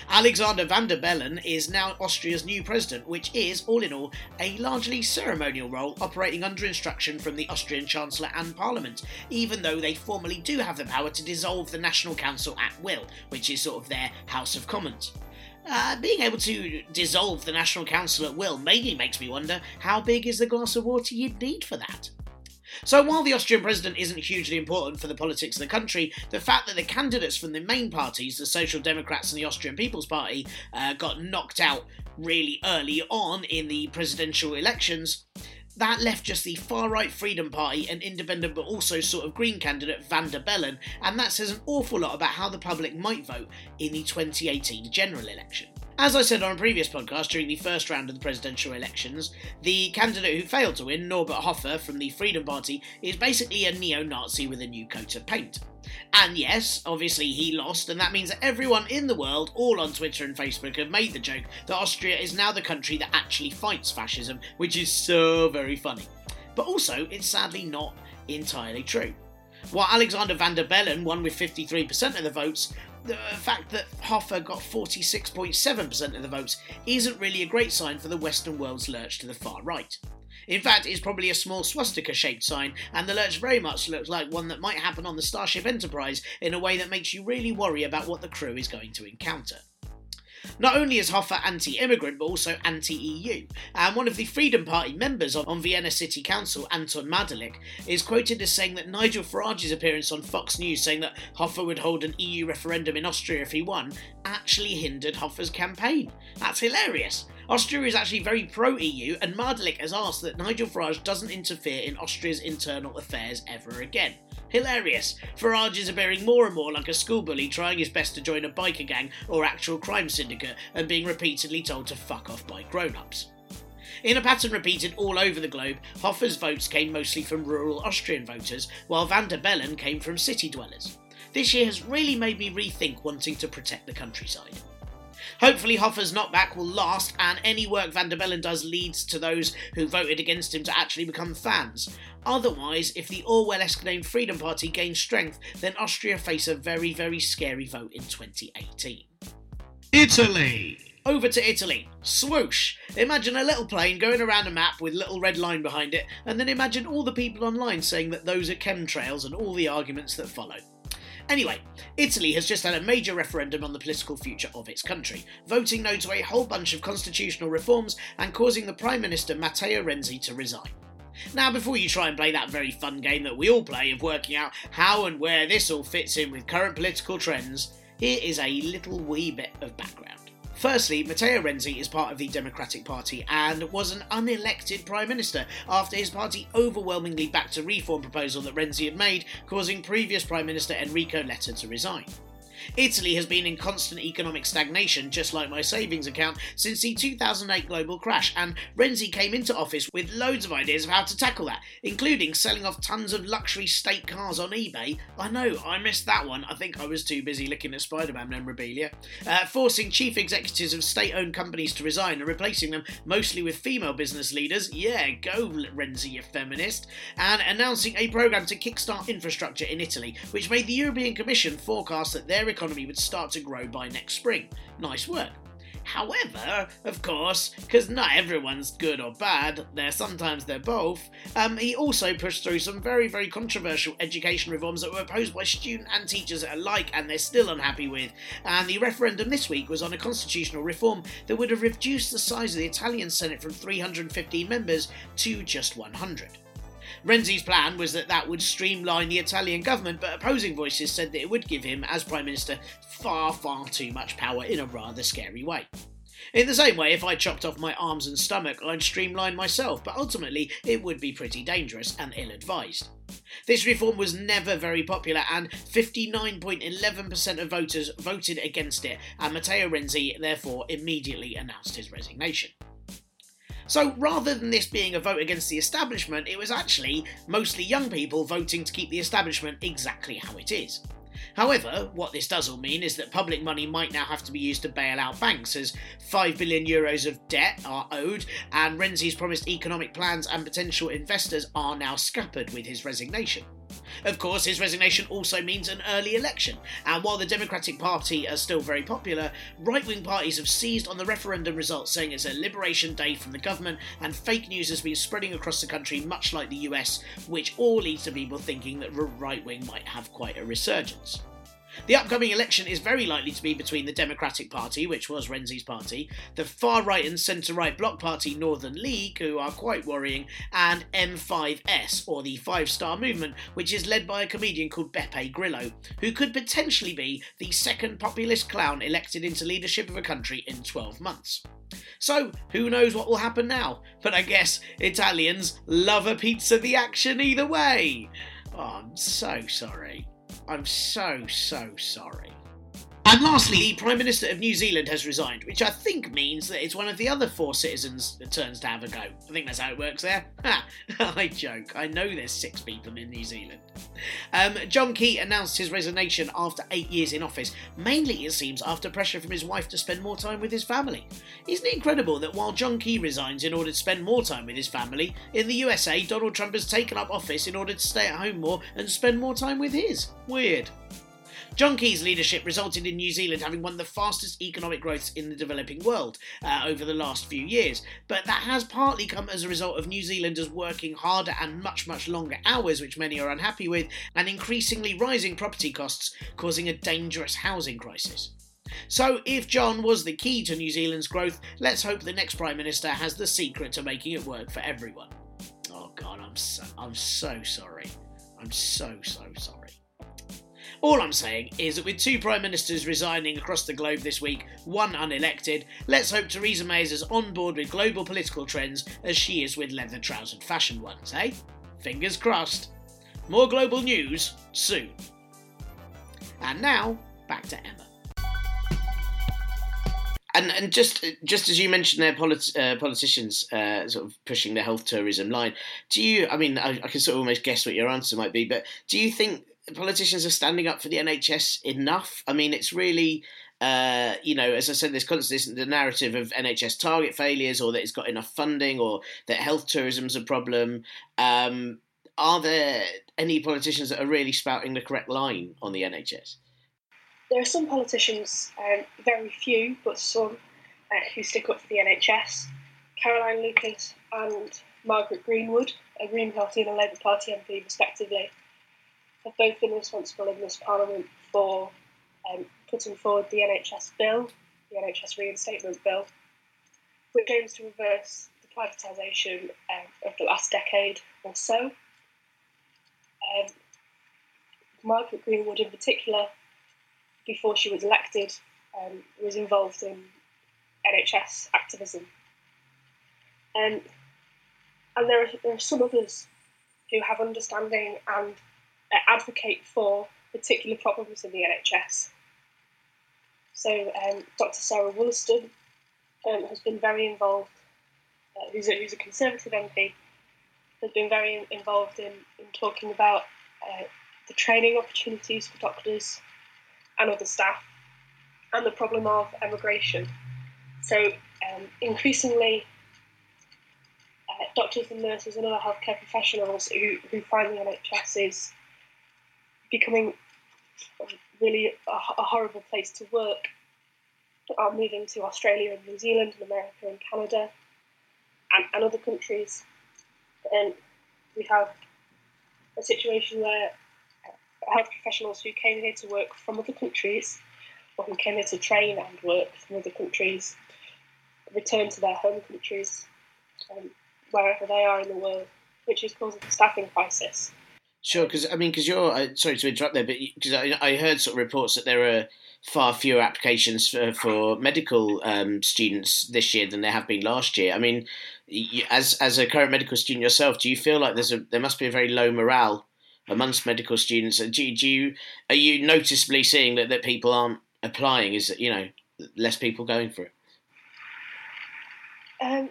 Alexander van der Bellen is now Austria's new president, which is, all in all, a largely ceremonial role operating under instruction from the Austrian Chancellor and Parliament, even though they formally do have the power to dissolve the National Council at will, which is sort of their House of Commons. Being able to dissolve the National Council at will mainly makes me wonder how big is the glass of water you'd need for that. So while the Austrian president isn't hugely important for the politics of the country, the fact that the candidates from the main parties, the Social Democrats and the Austrian People's Party, got knocked out really early on in the presidential elections, that left just the far-right Freedom Party and independent but also sort of green candidate van der Bellen, and that says an awful lot about how the public might vote in the 2018 general election. As I said on a previous podcast during the first round of the presidential elections, the candidate who failed to win, Norbert Hofer from the Freedom Party, is basically a neo-Nazi with a new coat of paint. And yes, obviously he lost, and that means that everyone in the world, all on Twitter and Facebook, have made the joke that Austria is now the country that actually fights fascism, which is so very funny. But also, it's sadly not entirely true. While Alexander van der Bellen won with 53% of the votes, the fact that Hofer got 46.7% of the votes isn't really a great sign for the Western world's lurch to the far right. In fact, it's probably a small swastika-shaped sign, and the lurch very much looks like one that might happen on the Starship Enterprise in a way that makes you really worry about what the crew is going to encounter. Not only is Hofer anti-immigrant, but also anti-EU, and one of the Freedom Party members on Vienna City Council, Anton Madalik, is quoted as saying that Nigel Farage's appearance on Fox News saying that Hofer would hold an EU referendum in Austria if he won actually hindered Hofer's campaign. That's hilarious! Austria is actually very pro-EU, and Madalik has asked that Nigel Farage doesn't interfere in Austria's internal affairs ever again. Hilarious! Farage is appearing more and more like a school bully trying his best to join a biker gang or actual crime syndicate and being repeatedly told to fuck off by grown-ups. In a pattern repeated all over the globe, Hofer's votes came mostly from rural Austrian voters, while van der Bellen came from city dwellers. This year has really made me rethink wanting to protect the countryside. Hopefully Hofer's knockback will last, and any work van der Bellen does leads to those who voted against him to actually become fans. Otherwise, if the Orwell-esque named Freedom Party gains strength, then Austria face a very, very scary vote in 2018. Italy! Over to Italy. Swoosh! Imagine a little plane going around a map with little red line behind it, and then imagine all the people online saying that those are chemtrails and all the arguments that follow. Anyway, Italy has just had a major referendum on the political future of its country, voting no to a whole bunch of constitutional reforms and causing the Prime Minister Matteo Renzi to resign. Now, before you try and play that very fun game that we all play of working out how and where this all fits in with current political trends, here is a little wee bit of background. Firstly, Matteo Renzi is part of the Democratic Party and was an unelected Prime Minister after his party overwhelmingly backed a reform proposal that Renzi had made, causing previous Prime Minister Enrico Letta to resign. Italy has been in constant economic stagnation, just like my savings account, since the 2008 global crash, and Renzi came into office with loads of ideas of how to tackle that, including selling off tons of luxury state cars on eBay. I know, I missed that one. I think I was too busy looking at Spider-Man memorabilia. Forcing chief executives of state-owned companies to resign and replacing them mostly with female business leaders. Yeah, go Renzi, you feminist. And announcing a programme to kickstart infrastructure in Italy, which made the European Commission forecast that their economy would start to grow by next spring. Nice work. However, of course, because not everyone's good or bad, sometimes they're both, he also pushed through some very, very controversial education reforms that were opposed by students and teachers alike, and they're still unhappy with. And the referendum this week was on a constitutional reform that would have reduced the size of the Italian Senate from 315 members to just 100. Renzi's plan was that would streamline the Italian government, but opposing voices said that it would give him, as Prime Minister, far, far too much power in a rather scary way. In the same way, if I chopped off my arms and stomach, I'd streamline myself, but ultimately it would be pretty dangerous and ill-advised. This reform was never very popular, and 59.11% of voters voted against it, and Matteo Renzi therefore immediately announced his resignation. So rather than this being a vote against the establishment, it was actually mostly young people voting to keep the establishment exactly how it is. However, what this does all mean is that public money might now have to be used to bail out banks, as €5 billion of debt are owed, and Renzi's promised economic plans and potential investors are now scuppered with his resignation. Of course, his resignation also means an early election, and while the Democratic Party are still very popular, right-wing parties have seized on the referendum results, saying it's a liberation day from the government, and fake news has been spreading across the country, much like the US, which all leads to people thinking that the right-wing might have quite a resurgence. The upcoming election is very likely to be between the Democratic Party, which was Renzi's party, the far-right and centre-right bloc party Northern League, who are quite worrying, and M5S, or the Five Star Movement, which is led by a comedian called Beppe Grillo, who could potentially be the second populist clown elected into leadership of a country in 12 months. So, who knows what will happen now? But I guess Italians love a pizza the action either way! Oh, I'm so sorry. I'm so sorry. And lastly, the Prime Minister of New Zealand has resigned, which I think means that it's one of the other four citizens that turns to have a go. I think that's how it works there. I joke. I know there's 6 people in New Zealand. John Key announced his resignation after 8 years in office, mainly, it seems, after pressure from his wife to spend more time with his family. Isn't it incredible that while John Key resigns in order to spend more time with his family, in the USA, Donald Trump has taken up office in order to stay at home more and spend more time with his? Weird. John Key's leadership resulted in New Zealand having one of the fastest economic growths in the developing world over the last few years, but that has partly come as a result of New Zealanders working harder and much longer hours, which many are unhappy with, and increasingly rising property costs, causing a dangerous housing crisis. So if John was the key to New Zealand's growth, let's hope the next Prime Minister has the secret to making it work for everyone. Oh God, I'm so sorry. I'm so sorry. All I'm saying is that with 2 Prime Ministers resigning across the globe this week, one unelected, let's hope Theresa May is as on board with global political trends as she is with leather-trousered fashion ones, eh? Fingers crossed. More global news soon. And now, back to Emma. And just as you mentioned there, politicians sort of pushing the health tourism line, do you, I mean, I can sort of almost guess what your answer might be, but do you think politicians are standing up for the NHS enough? I mean, it's really, you know, as I said, there's constantly the narrative of NHS target failures, or that it's got enough funding, or that health tourism's a problem. Are there any politicians that are really spouting the correct line on the NHS? There are some politicians, very few, but some, who stick up for the NHS. Caroline Lucas and Margaret Greenwood, a Green Party and a Labour Party MP respectively, have both been responsible in this Parliament for putting forward the NHS bill, the NHS reinstatement bill, which aims to reverse the privatisation of the last decade or so. Margaret Greenwood in particular, before she was elected, was involved in NHS activism. And there are some others who have understanding and advocate for particular problems in the NHS, So Dr. Sarah Wollaston has been very involved, who's a Conservative MP, has been very involved in talking about the training opportunities for doctors and other staff and the problem of emigration. So increasingly, doctors and nurses and other healthcare professionals who find the NHS is becoming really a horrible place to work are moving to Australia and New Zealand and America and Canada and other countries. And we have a situation where health professionals who came here to work from other countries, or who came here to train and work from other countries, return to their home countries, wherever they are in the world, which is causing a staffing crisis. Sure, because you're sorry to interrupt there, but because I heard sort of reports that there are far fewer applications for medical students this year than there have been last year. I mean, as a current medical student yourself, do you feel like there must be a very low morale amongst medical students? Are you noticeably seeing that people aren't applying? Is that, you know, less people going for it? I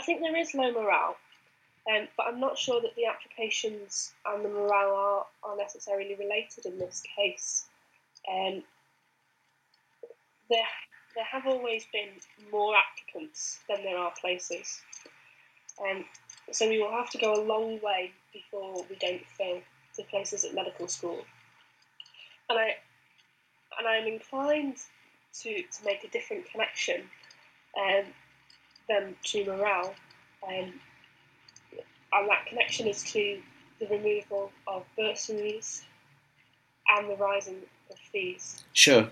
think there is low morale. But I'm not sure that the applications and the morale are necessarily related in this case. There have always been more applicants than there are places. So we will have to go a long way before we don't fill the places at medical school. And I'm inclined to make a different connection than to morale. And that connection is to the removal of bursaries and the rising of fees. Sure.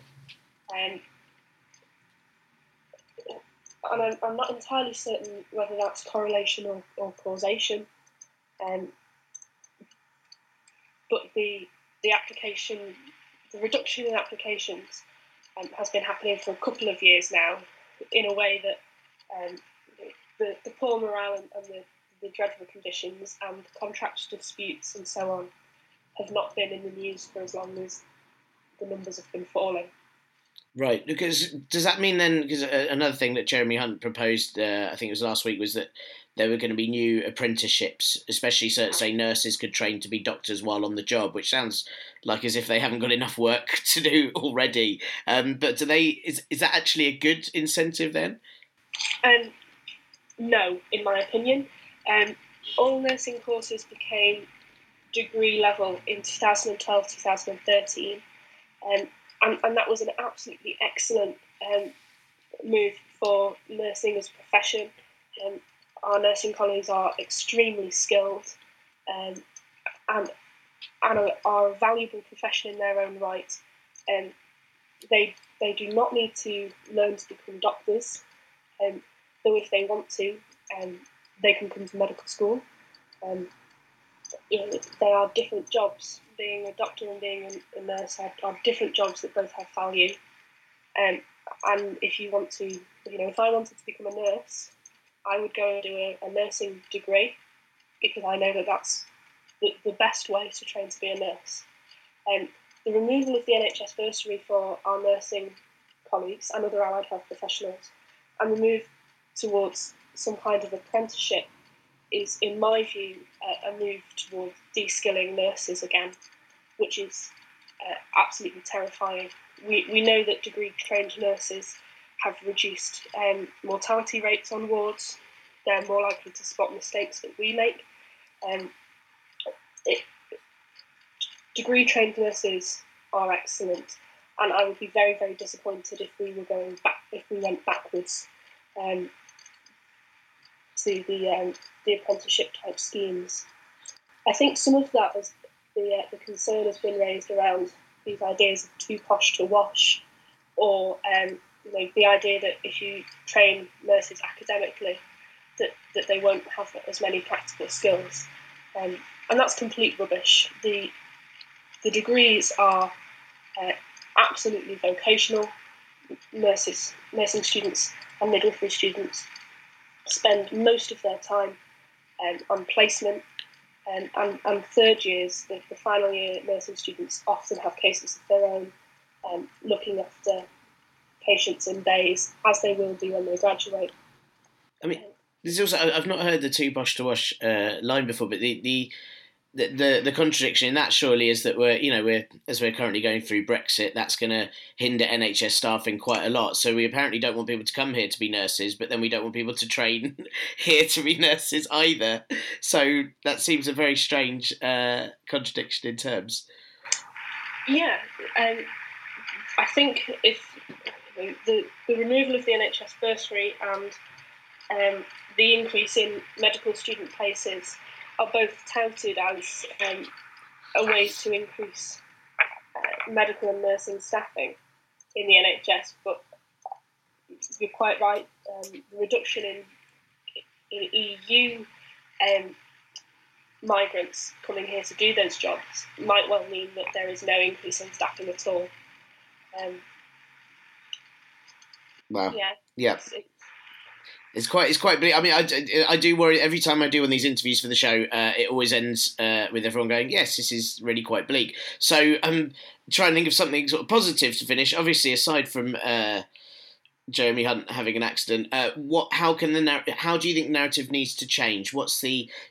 And I'm not entirely certain whether that's correlation or causation. But the reduction in applications has been happening for a couple of years now, in a way that the poor morale and the dreadful conditions and contract disputes and so on have not been in the news for as long as the numbers have been falling. Right, because does that mean then, because another thing that Jeremy Hunt proposed, I think it was last week, was that there were going to be new apprenticeships, especially so that, say, nurses could train to be doctors while on the job, which sounds like as if they haven't got enough work to do already. But is that actually a good incentive then? No, in my opinion. All nursing courses became degree level in 2012-2013, and that was an absolutely excellent move for nursing as a profession. Our nursing colleagues are extremely skilled and are a valuable profession in their own right. They do not need to learn to become doctors, though if they want to, they can come to medical school. They are different jobs. Being a doctor and being a nurse are different jobs that both have value. And if you want to, if I wanted to become a nurse, I would go and do a nursing degree, because I know that that's the best way to train to be a nurse. The removal of the NHS bursary for our nursing colleagues and other allied health professionals, and the move towards some kind of apprenticeship is, in my view, a move towards de-skilling nurses again, which is absolutely terrifying. We know that degree-trained nurses have reduced mortality rates on wards. They're more likely to spot mistakes that we make. Degree-trained nurses are excellent, and I would be very, very disappointed if we were going back, if we went backwards. To the apprenticeship type schemes. I think some of that is the concern has been raised around these ideas of too posh to wash, or the idea that if you train nurses academically, that they won't have as many practical skills, and that's complete rubbish. The degrees are absolutely vocational. Nurses, nursing students, and midwifery students spend most of their time on placement And third years, the final year nursing students often have cases of their own, looking after patients in days, as they will do when they graduate. I mean, there's also, I've not heard the too posh to wash line before, but the contradiction in that surely is that we're currently going through Brexit, that's going to hinder NHS staffing quite a lot. So we apparently don't want people to come here to be nurses, but then we don't want people to train here to be nurses either. So that seems a very strange contradiction in terms. Yeah, I think the removal of the NHS bursary and the increase in medical student places are both touted as a way to increase medical and nursing staffing in the NHS, but you're quite right, the reduction in EU migrants coming here to do those jobs might well mean that there is no increase in staffing at all. Wow. Yeah. Yeah. It's quite. I mean, I do worry every time I do on these interviews for the show. It always ends with everyone going, "Yes, this is really quite bleak." So I'm trying to think of something sort of positive to finish. Obviously, aside from Jeremy Hunt having an accident, how do you think narrative needs to change?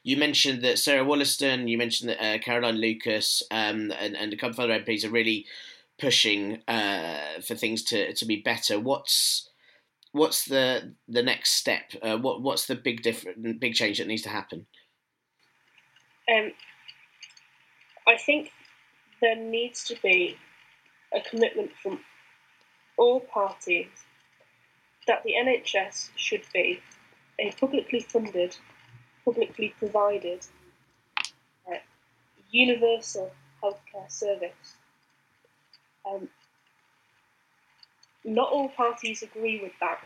You mentioned that Sarah Wollaston, you mentioned that Caroline Lucas, and a couple of other MPs are really pushing for things to be better. What's the next step? What's the big change that needs to happen? I think there needs to be a commitment from all parties that the NHS should be a publicly funded, publicly provided, universal healthcare service. Not all parties agree with that.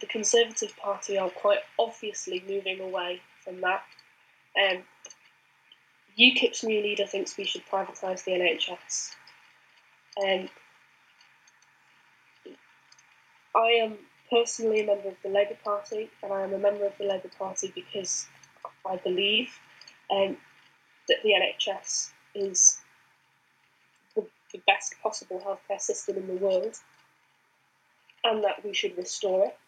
The Conservative Party are quite obviously moving away from that. UKIP's new leader thinks we should privatise the NHS. I am personally a member of the Labour Party, and I am a member of the Labour Party because I believe that the NHS is the best possible healthcare system in the world, and that we should restore it.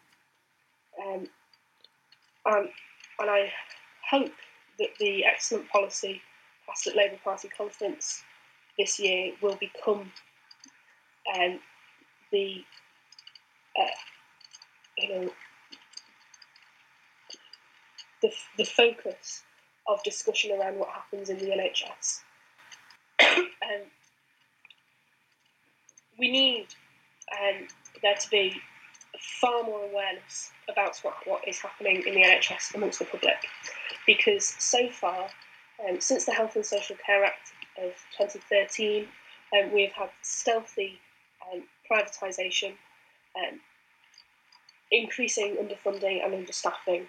And I hope that the excellent policy passed at Labour Party conference this year will become the focus of discussion around what happens in the NHS. We need there to be far more awareness about what is happening in the NHS amongst the public, because so far, since the Health and Social Care Act of 2013, we have had stealthy privatisation, increasing underfunding and understaffing,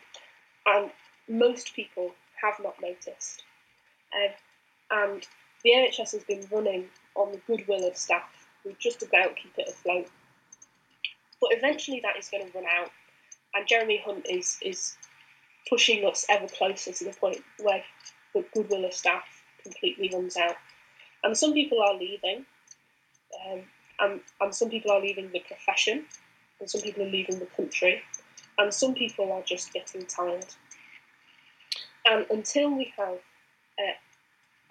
and most people have not noticed. And the NHS has been running on the goodwill of staff. We just about keep it afloat, but eventually that is going to run out, and Jeremy Hunt is pushing us ever closer to the point where the goodwill of staff completely runs out. And some people are leaving, and some people are leaving the profession, and some people are leaving the country, and some people are just getting tired. And until we have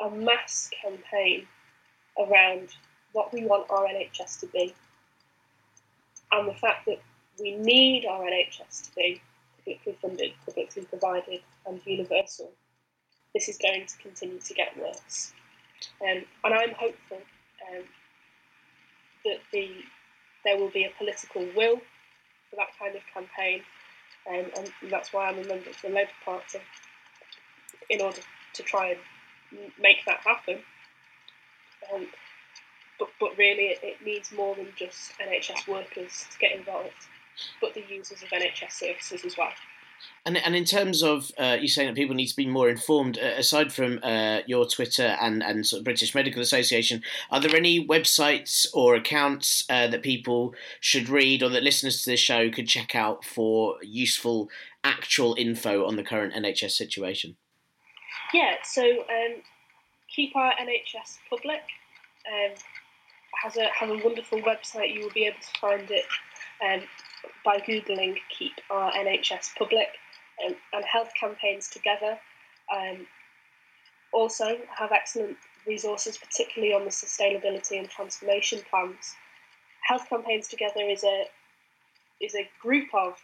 a mass campaign around what we want our NHS to be, and the fact that we need our NHS to be publicly funded, publicly provided and universal, this is going to continue to get worse. And I'm hopeful that there will be a political will for that kind of campaign, and that's why I'm a member of the Labour Party, in order to try and make that happen. But really, it needs more than just NHS workers to get involved, but the users of NHS services as well. And in terms of you saying that people need to be more informed, aside from your Twitter and sort of British Medical Association, are there any websites or accounts that people should read, or that listeners to this show could check out for useful, actual info on the current NHS situation? Yeah, so Keep Our NHS Public has a wonderful website. You will be able to find it by Googling Keep Our NHS Public, and Health Campaigns Together. Also have excellent resources, particularly on the sustainability and transformation plans. Health Campaigns Together is a group of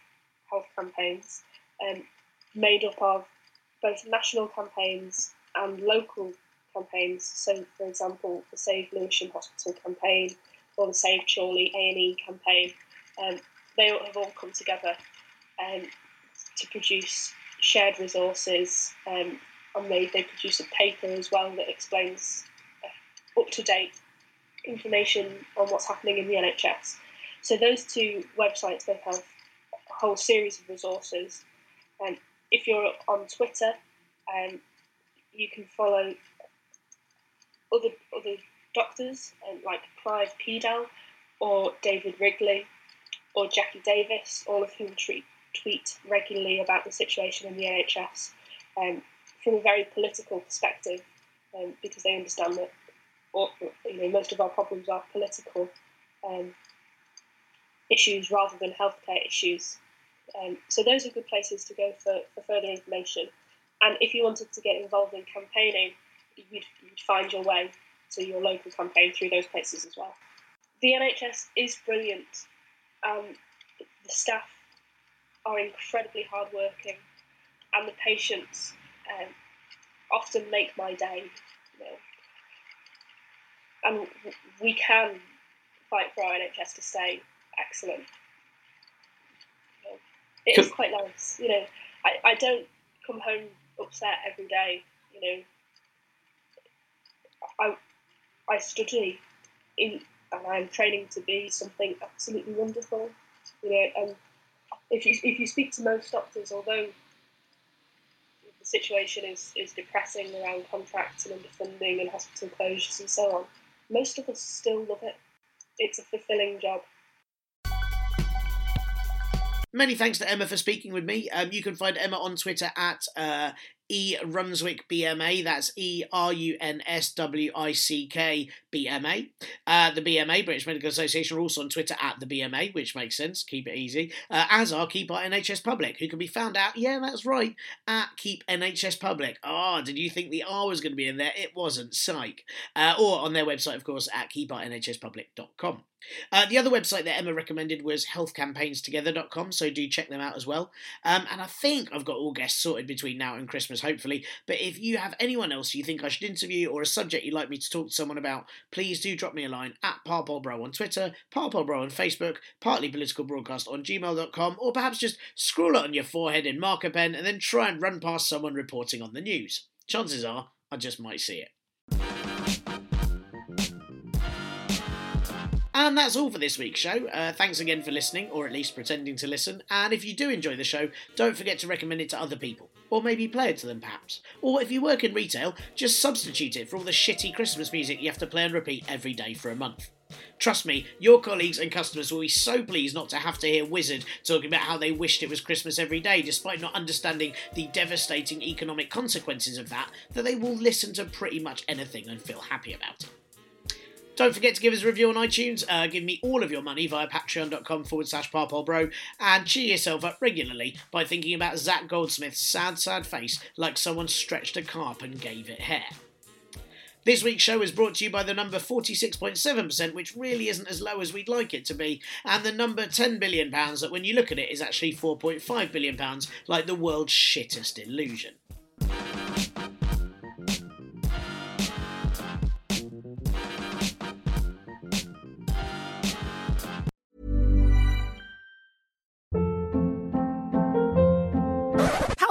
health campaigns made up of both national campaigns and local campaigns. So, for example, the Save Lewisham Hospital campaign or the Save Chorley A&E campaign, they have all come together to produce shared resources, and they produce a paper as well that explains up-to-date information on what's happening in the NHS. So those two websites both have a whole series of resources. If you're on Twitter, you can follow other doctors like Clive Pedal or David Wrigley or Jackie Davis, all of whom tweet regularly about the situation in the NHS from a very political perspective, because they understand that most of our problems are political issues rather than healthcare issues. So those are good places to go for further information. And if you wanted to get involved in campaigning, you'd find your way to your local campaign through those places as well. The NHS is brilliant. The staff are incredibly hardworking, and the patients often make my day. And we can fight for our NHS to stay excellent. It is quite nice, I don't come home upset every day, I study and I'm training to be something absolutely wonderful, and if you speak to most doctors, although the situation is depressing around contracts and underfunding and hospital closures and so on, most of us still love it. It's a fulfilling job. Many thanks to Emma for speaking with me. You can find Emma on Twitter at erunswickbma. That's ERUNSWICK BMA. The BMA, British Medical Association, are also on Twitter at the BMA, which makes sense. Keep it easy. As are Keep Our NHS Public, who can be found out. Yeah, that's right. At Keep NHS Public. Did you think the R was going to be in there? It wasn't. Psych. Or on their website, of course, at keepournhspublic.com. The other website that Emma recommended was healthcampaignstogether.com, so do check them out as well. And I think I've got all guests sorted between now and Christmas, hopefully. But if you have anyone else you think I should interview or a subject you'd like me to talk to someone about, please do drop me a line at parpolbro on Twitter, parpolbro on Facebook, partlypoliticalbroadcast on gmail.com, or perhaps just scroll it on your forehead in marker pen and then try and run past someone reporting on the news. Chances are, I just might see it. And that's all for this week's show. Thanks again for listening, or at least pretending to listen. And if you do enjoy the show, don't forget to recommend it to other people. Or maybe play it to them, perhaps. Or if you work in retail, just substitute it for all the shitty Christmas music you have to play and repeat every day for a month. Trust me, your colleagues and customers will be so pleased not to have to hear Wizard talking about how they wished it was Christmas every day, despite not understanding the devastating economic consequences of that they will listen to pretty much anything and feel happy about it. Don't forget to give us a review on iTunes, give me all of your money via patreon.com/parpolbro, and cheer yourself up regularly by thinking about Zac Goldsmith's sad, sad face like someone stretched a carp and gave it hair. This week's show is brought to you by the number 46.7%, which really isn't as low as we'd like it to be, and the number £10 billion that, when you look at it, is actually £4.5 billion, like the world's shittest illusion.